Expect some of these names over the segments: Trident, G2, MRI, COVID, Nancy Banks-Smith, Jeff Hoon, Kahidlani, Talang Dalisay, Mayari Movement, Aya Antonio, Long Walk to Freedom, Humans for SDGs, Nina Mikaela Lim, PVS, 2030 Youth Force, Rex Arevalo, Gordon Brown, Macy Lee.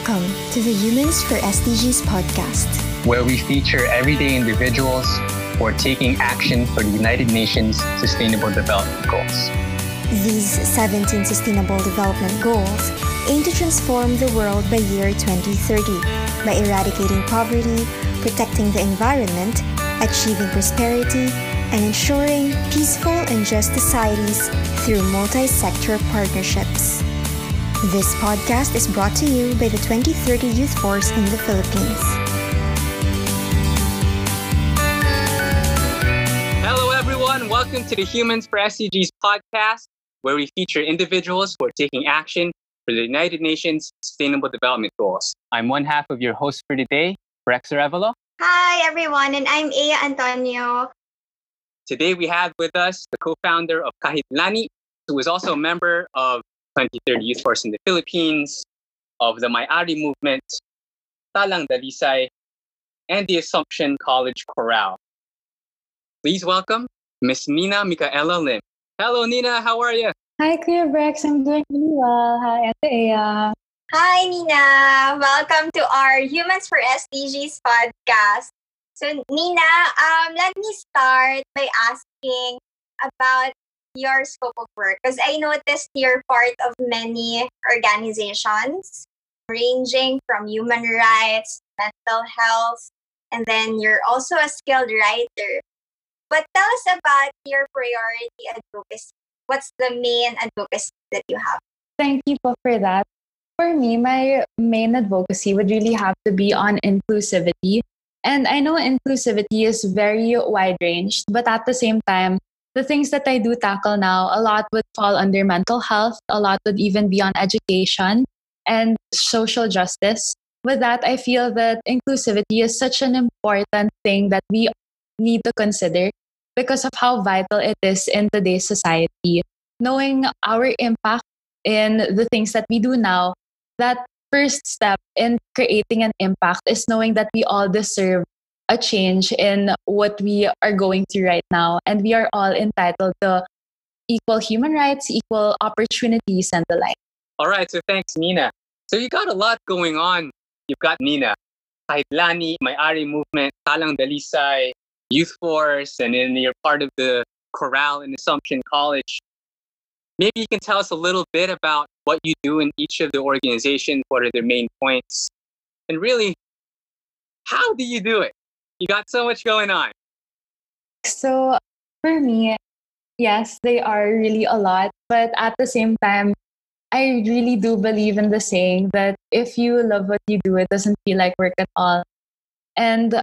Welcome to the Humans for SDGs podcast, where we feature everyday individuals who are taking action for the United Nations Sustainable Development Goals. These 17 Sustainable Development Goals aim to transform the world by year 2030 by eradicating poverty, protecting the environment, achieving prosperity, and ensuring peaceful and just societies through multi-sector partnerships. This podcast is brought to you by the 2030 Youth Force in the Philippines. Hello everyone, welcome to the Humans for SDGs podcast, where we feature individuals who are taking action for the United Nations Sustainable Development Goals. I'm one half of your host for today, Rex Arevalo. Hi everyone, and I'm Aya Antonio. Today we have with us the co-founder of Kahidlani, who is also a member of 2030 Youth Force in the Philippines, of the Mayari Movement, Talang Dalisay, and the Assumption College Chorale. Please welcome Miss Nina Mikaela Lim. Hello, Nina. How are you? Hi, Kuya Rex. I'm doing really well. Hi, Aya. Hi, Nina. Welcome to our Humans for SDGs podcast. So, Nina, let me start by asking about your scope of work, because I noticed you're part of many organizations ranging from human rights, mental health, and then you're also a skilled writer. But tell us about your priority advocacy. What's the main advocacy that you have? Thank you for that. For me, my main advocacy would really have to be on inclusivity. And I know inclusivity is very wide-ranged, but at the same time, the things that I do tackle now, a lot would fall under mental health, a lot would even be on education and social justice. With that, I feel that inclusivity is such an important thing that we need to consider because of how vital it is in today's society. Knowing our impact in the things that we do now, that first step in creating an impact is knowing that we all deserve a change in what we are going through right now. And we are all entitled to equal human rights, equal opportunities, and the like. All right. So thanks, Nina. So you got a lot going on. You've got Nina, Kahidlani, Mayari Movement, Talang Dalisay, Youth Force, and then you're part of the Chorale in Assumption College. Maybe you can tell us a little bit about what you do in each of the organizations, what are their main points, and really, how do you do it? You got so much going on. So for me, yes, they are really a lot. But at the same time, I really do believe in the saying that if you love what you do, it doesn't feel like work at all. And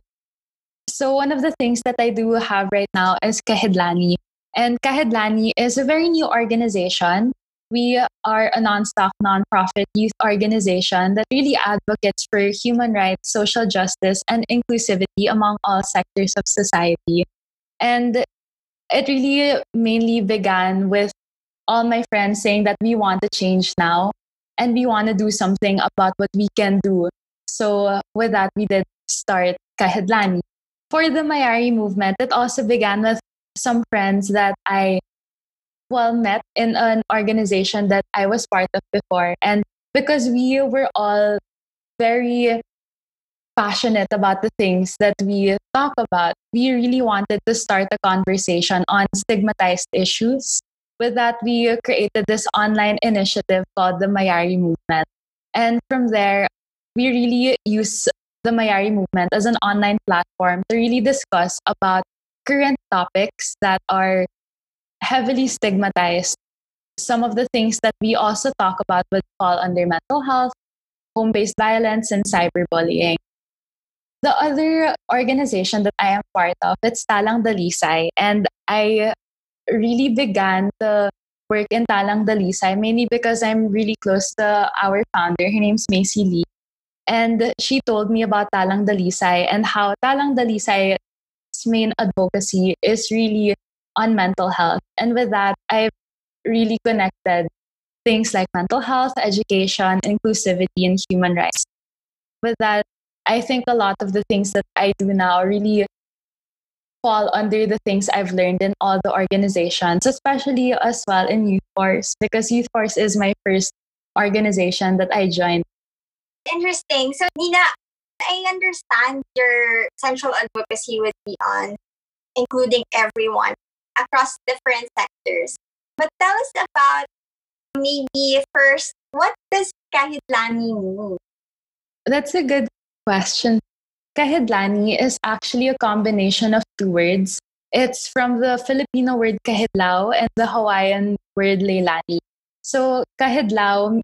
so one of the things that I do have right now is Kahidlani. And Kahidlani is a very new organization. We are a non-stock, non-profit youth organization that really advocates for human rights, social justice, and inclusivity among all sectors of society. And it really mainly began with all my friends saying that we want to change now and we want to do something about what we can do. So with that, we did start Kahidlani. For the Mayari Movement, it also began with some friends that I met in an organization that I was part of before. And because we were all very passionate about the things that we talk about, we really wanted to start a conversation on stigmatized issues. With that, we created this online initiative called the Mayari Movement. And from there, we really use the Mayari Movement as an online platform to really discuss about current topics that are heavily stigmatized. Some of the things that we also talk about would fall under mental health, home-based violence, and cyberbullying. The other organization that I am part of, it's Talang Dalisay, and I really began to work in Talang Dalisay mainly because I'm really close to our founder. Her name's Macy Lee, and she told me about Talang Dalisay and how Talang Dalisay's main advocacy is really on mental health. And with that, I've really connected things like mental health, education, inclusivity, and human rights. With that, I think a lot of the things that I do now really fall under the things I've learned in all the organizations, especially as well in Youth Force, because Youth Force is my first organization that I joined. interesting. So Nina, I understand your central advocacy would be on including everyone across different sectors. But tell us about, maybe first, what does Kahidlani mean? That's a good question. Kahidlani is actually a combination of two words. It's from the Filipino word kahidlao and the Hawaiian word leilani. So kahidlao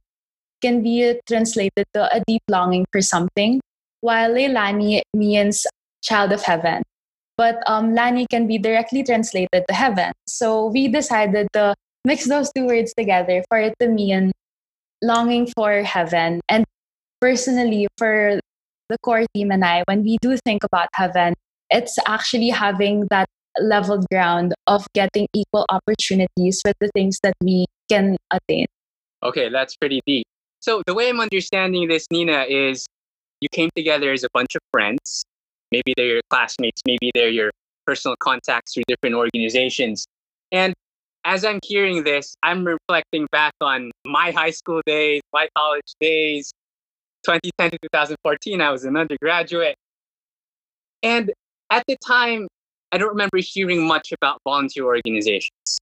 can be translated to a deep longing for something, while leilani means child of heaven. But lani can be directly translated to heaven. So we decided to mix those two words together for it to mean longing for heaven. And personally, for the core team and I, when we do think about heaven, it's actually having that level ground of getting equal opportunities with the things that we can attain. Okay, that's pretty deep. So the way I'm understanding this, Nina, is you came together as a bunch of friends. Maybe they're your classmates, maybe they're your personal contacts through different organizations. And as I'm hearing this, I'm reflecting back on my high school days, my college days, 2010 to 2014, I was an undergraduate. And at the time, I don't remember hearing much about volunteer organizations.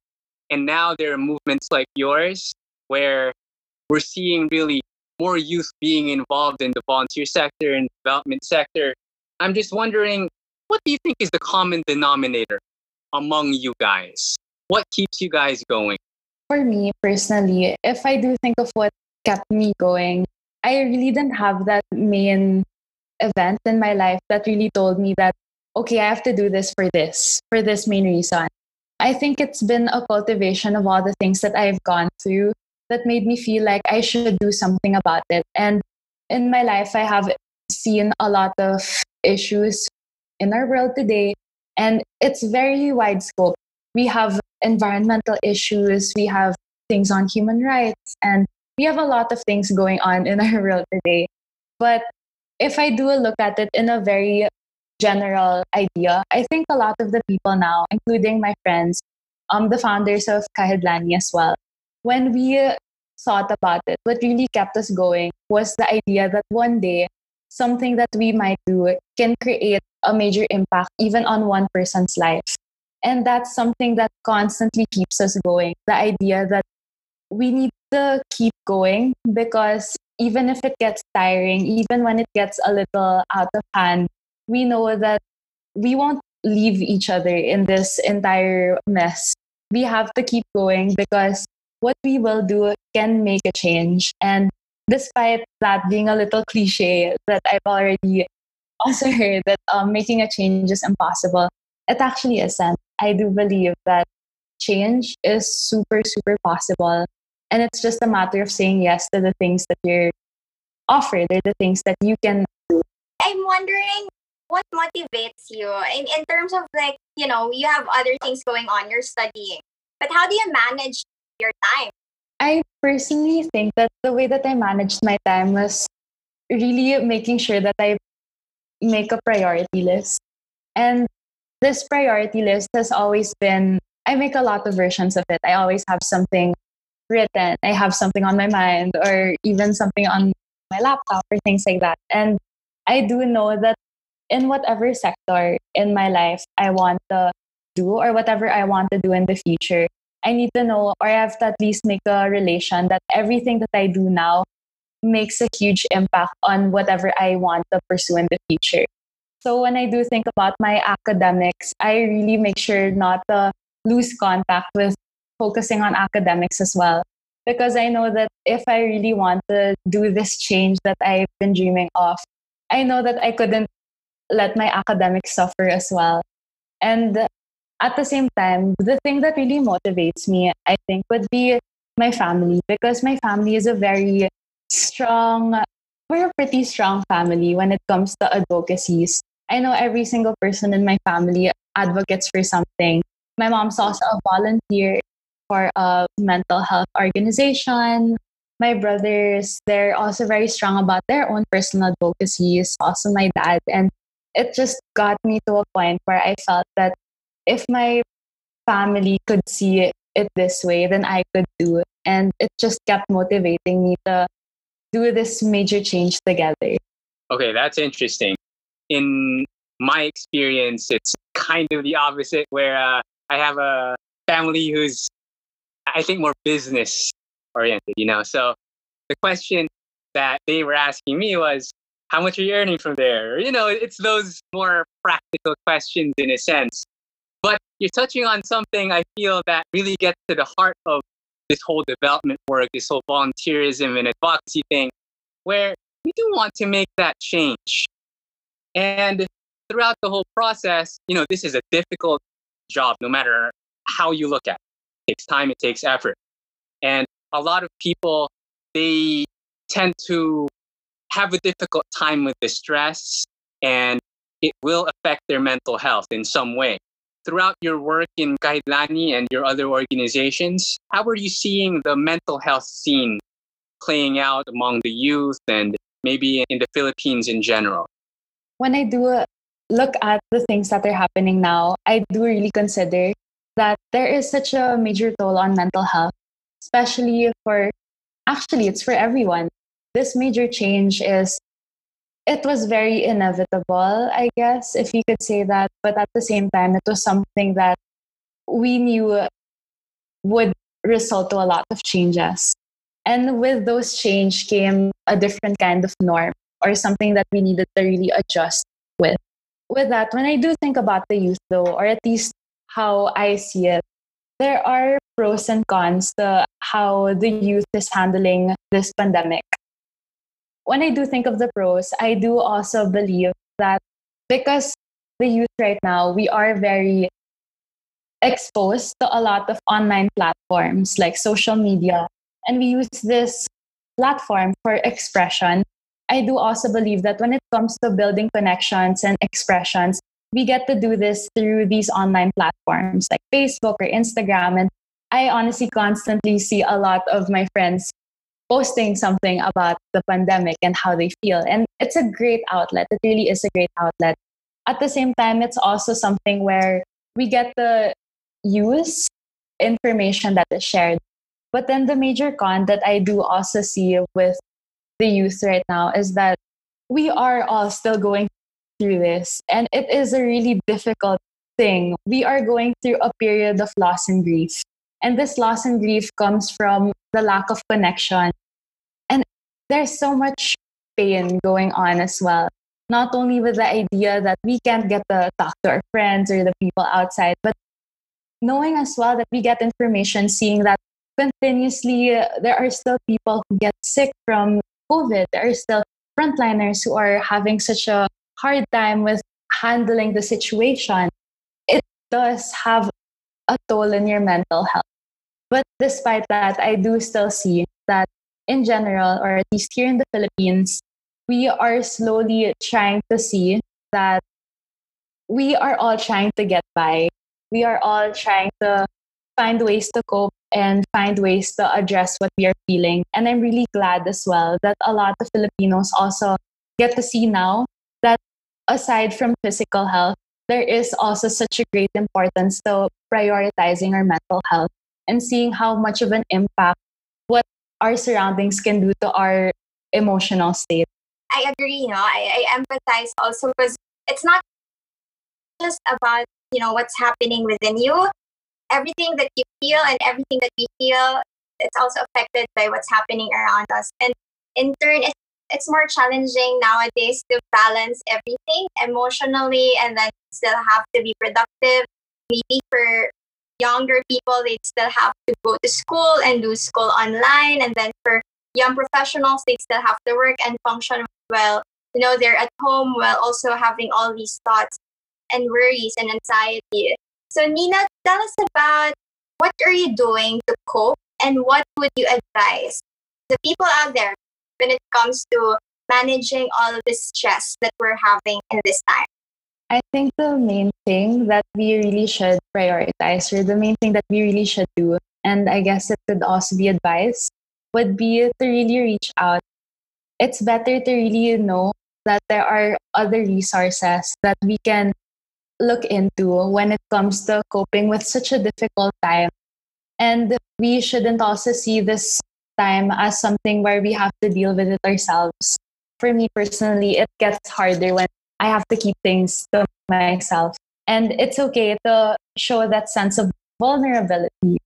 And now there are movements like yours where we're seeing really more youth being involved in the volunteer sector and development sector. I'm just wondering, what do you think is the common denominator among you guys? What keeps you guys going? For me personally, if I do think of what kept me going, I really didn't have that main event in my life that really told me that, okay, I have to do this for this main reason. I think it's been a cultivation of all the things that I've gone through that made me feel like I should do something about it. And in my life, I have seen a lot of issues in our world today, and it's very wide scope. We have environmental issues, we have things on human rights, and we have a lot of things going on in our world today. But if I do a look at it in a very general idea, I think a lot of the people now, including my friends, the founders of Kahidlani as well, when we thought about it, what really kept us going was the idea that one day, something that we might do can create a major impact even on one person's life. And that's something that constantly keeps us going, the idea that we need to keep going, because even if it gets tiring, even when it gets a little out of hand, we know that we won't leave each other in this entire mess. We have to keep going because what we will do can make a change. And despite that being a little cliche that I've already also heard that making a change is impossible, it actually isn't. I do believe that change is super, super possible. And it's just a matter of saying yes to the things that you're offered or the things that you can do. I'm wondering what motivates you in terms of, like, you know, you have other things going on, you're studying, but how do you manage your time? I personally think that the way that I managed my time was really making sure that I make a priority list. And this priority list has always been, I make a lot of versions of it. I always have something written, I have something on my mind, or even something on my laptop or things like that. And I do know that in whatever sector in my life I want to do, or whatever I want to do in the future, I need to know, or I have to at least make a relation that everything that I do now makes a huge impact on whatever I want to pursue in the future. So when I do think about my academics, I really make sure not to lose contact with focusing on academics as well. Because I know that if I really want to do this change that I've been dreaming of, I know that I couldn't let my academics suffer as well. And at the same time, the thing that really motivates me, I think, would be my family. Because my family is a very strong, we're a pretty strong family when it comes to advocacies. I know every single person in my family advocates for something. My mom's also a volunteer for a mental health organization. My brothers, they're also very strong about their own personal advocacies, also my dad. And it just got me to a point where I felt that if my family could see it this way, then I could do it. And it just kept motivating me to do this major change together. Okay, that's interesting. In my experience, it's kind of the opposite, where I have a family who's, I think, more business-oriented, you know? So the question that they were asking me was, how much are you earning from there? You know, it's those more practical questions in a sense. But you're touching on something I feel that really gets to the heart of this whole development work, this whole volunteerism and advocacy thing, where we do want to make that change. And throughout the whole process, you know, this is a difficult job, no matter how you look at it. It takes time, it takes effort. And a lot of people, they tend to have a difficult time with the stress, and it will affect their mental health in some way. Throughout your work in Kahidlani and your other organizations, how are you seeing the mental health scene playing out among the youth and maybe in the Philippines in general? When I do look at the things that are happening now, I do really consider that there is such a major toll on mental health, especially it's for everyone. This major change it was very inevitable, I guess, if you could say that. But at the same time, it was something that we knew would result to a lot of changes. And with those changes came a different kind of norm or something that we needed to really adjust with. With that, when I do think about the youth, though, or at least how I see it, there are pros and cons to how the youth is handling this pandemic. When I do think of the pros, I do also believe that because the youth right now, we are very exposed to a lot of online platforms like social media, and we use this platform for expression. I do also believe that when it comes to building connections and expressions, we get to do this through these online platforms like Facebook or Instagram. And I honestly constantly see a lot of my friends posting something about the pandemic and how they feel. And it's a great outlet. It really is a great outlet. At the same time, it's also something where we get to use information that is shared. But then the major con that I do also see with the youth right now is that we are all still going through this. And it is a really difficult thing. We are going through a period of loss and grief. And this loss and grief comes from the lack of connection. And there's so much pain going on as well. Not only with the idea that we can't get to talk to our friends or the people outside, but knowing as well that we get information, seeing that continuously there are still people who get sick from COVID. There are still frontliners who are having such a hard time with handling the situation. It does have a toll in your mental health. But despite that, I do still see that in general, or at least here in the Philippines, we are slowly trying to see that we are all trying to get by. We are all trying to find ways to cope and find ways to address what we are feeling. And I'm really glad as well that a lot of Filipinos also get to see now that aside from physical health, there is also such a great importance to prioritizing our mental health and seeing how much of an impact what our surroundings can do to our emotional state. I agree, no? I empathize also because it's not just about, you know, what's happening within you. Everything that you feel and everything that we feel, it's also affected by what's happening around us. And in turn, it's more challenging nowadays to balance everything emotionally and then still have to be productive. Maybe for younger people, they still have to go to school and do school online. And then for young professionals, they still have to work and function well. You know, they're at home while also having all these thoughts and worries and anxiety. So Nina, tell us about what are you doing to cope and what would you advise the people out there when it comes to managing all of this stress that we're having in this time? I think the main thing that we really should prioritize, or the main thing that we really should do, and I guess it could also be advice, would be to really reach out. It's better to really know that there are other resources that we can look into when it comes to coping with such a difficult time. And we shouldn't also see this time as something where we have to deal with it ourselves. For me personally, it gets harder when I have to keep things to myself. And it's okay to show that sense of vulnerability.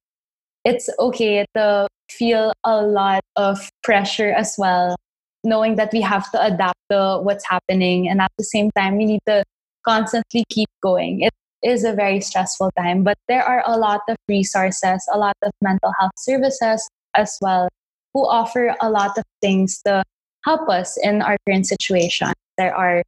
It's okay to feel a lot of pressure as well, knowing that we have to adapt to what's happening. And at the same time, we need to constantly keep going. It is a very stressful time, but there are a lot of resources, a lot of mental health services as well, who offer a lot of things to help us in our current situation. There are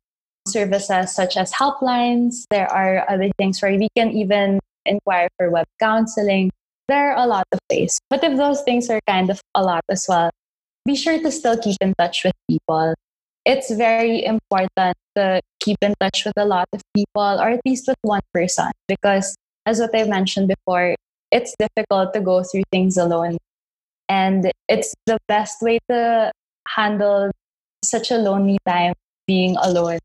services such as helplines. There are other things where we can even inquire for web counseling. There are a lot of ways. But if those things are kind of a lot as well, be sure to still keep in touch with people. It's very important to keep in touch with a lot of people, or at least with one person, because as what I mentioned before, it's difficult to go through things alone. And it's the best way to handle such a lonely time, being alone.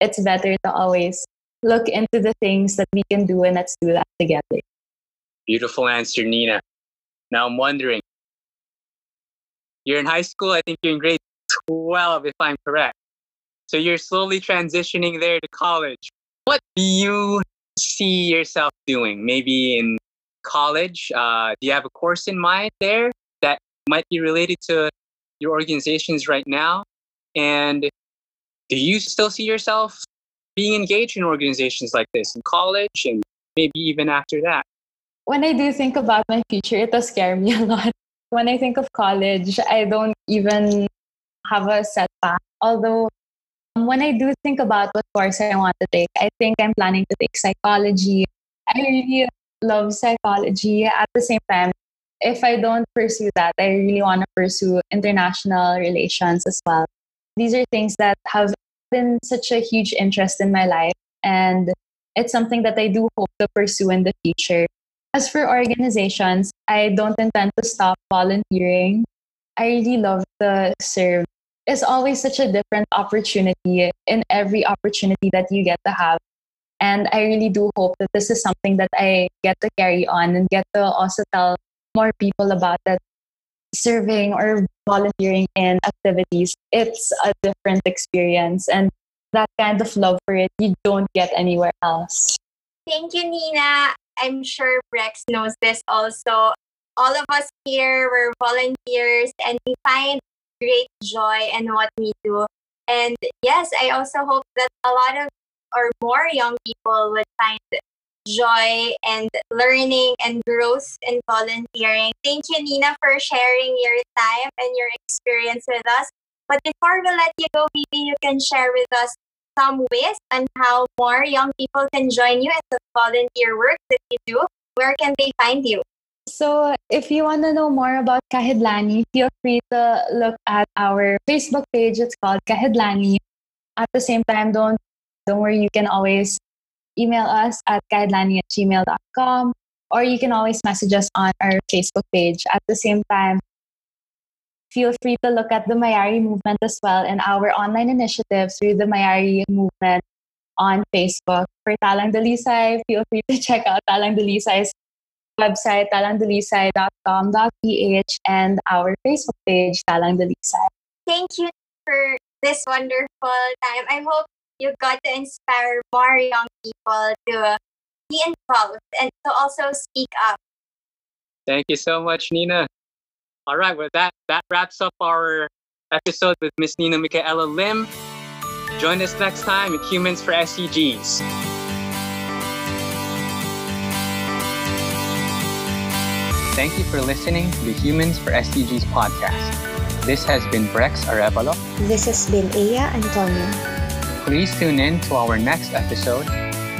It's better to always look into the things that we can do, and let's do that together. Beautiful answer, Nina. Now I'm wondering, you're in high school, I think you're in grade 12, if I'm correct. So you're slowly transitioning there to college. What do you see yourself doing? Maybe in college, do you have a course in mind there that might be related to your organizations right now? And do you still see yourself being engaged in organizations like this in college and maybe even after that? When I do think about my future, it does scare me a lot. When I think of college, I don't even have a set path. Although when I do think about what course I want to take, I think I'm planning to take psychology. I really love psychology. At the same time, if I don't pursue that, I really want to pursue international relations as well. These are things that have been such a huge interest in my life, and it's something that I do hope to pursue in the future. As for organizations, I don't intend to stop volunteering. I really love to serve. It's always such a different opportunity in every opportunity that you get to have. And I really do hope that this is something that I get to carry on and get to also tell more people about that. Serving or volunteering in activities, it's a different experience, and that kind of love for it, you don't get anywhere else. Thank you, Nina. I'm sure Rex knows this also. All of us here, we're volunteers, and we find great joy in what we do. And yes, I also hope that a lot of or more young people would find joy and learning and growth and volunteering. Thank you, Nina, for sharing your time and your experience with us. But before we let you go, maybe you can share with us some ways on how more young people can join you in the volunteer work that you do. Where can they find you? So if you want to know more about Kahidlani, feel free to look at our Facebook page. It's called Kahidlani. At the same time, don't worry, you can always email us at kahidlani@gmail.com, or you can always message us on our Facebook page. At the same time, feel free to look at the Mayari Movement as well and our online initiative through the Mayari Movement on Facebook. For Talang Dalisay, feel free to check out Talang Dalisay's website, talangdalisay.com.ph, and our Facebook page, Talang Dalisay. Thank you for this wonderful time. I hope you got to inspire more young people to be involved and to also speak up. Thank you so much, Nina. All right, with that wraps up our episode with Miss Nina Mikaela Lim. Join us next time at Humans for SDGs. Thank you for listening to the Humans for SDGs podcast. This has been Rex Arevalo. This has been Aya Antonio. Please tune in to our next episode,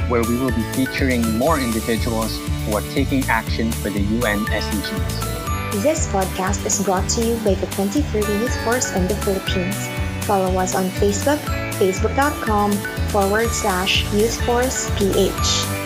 where we will be featuring more individuals who are taking action for the UN SDGs. This podcast is brought to you by the 2030 Youth Force in the Philippines. Follow us on Facebook, facebook.com/YouthForcePH.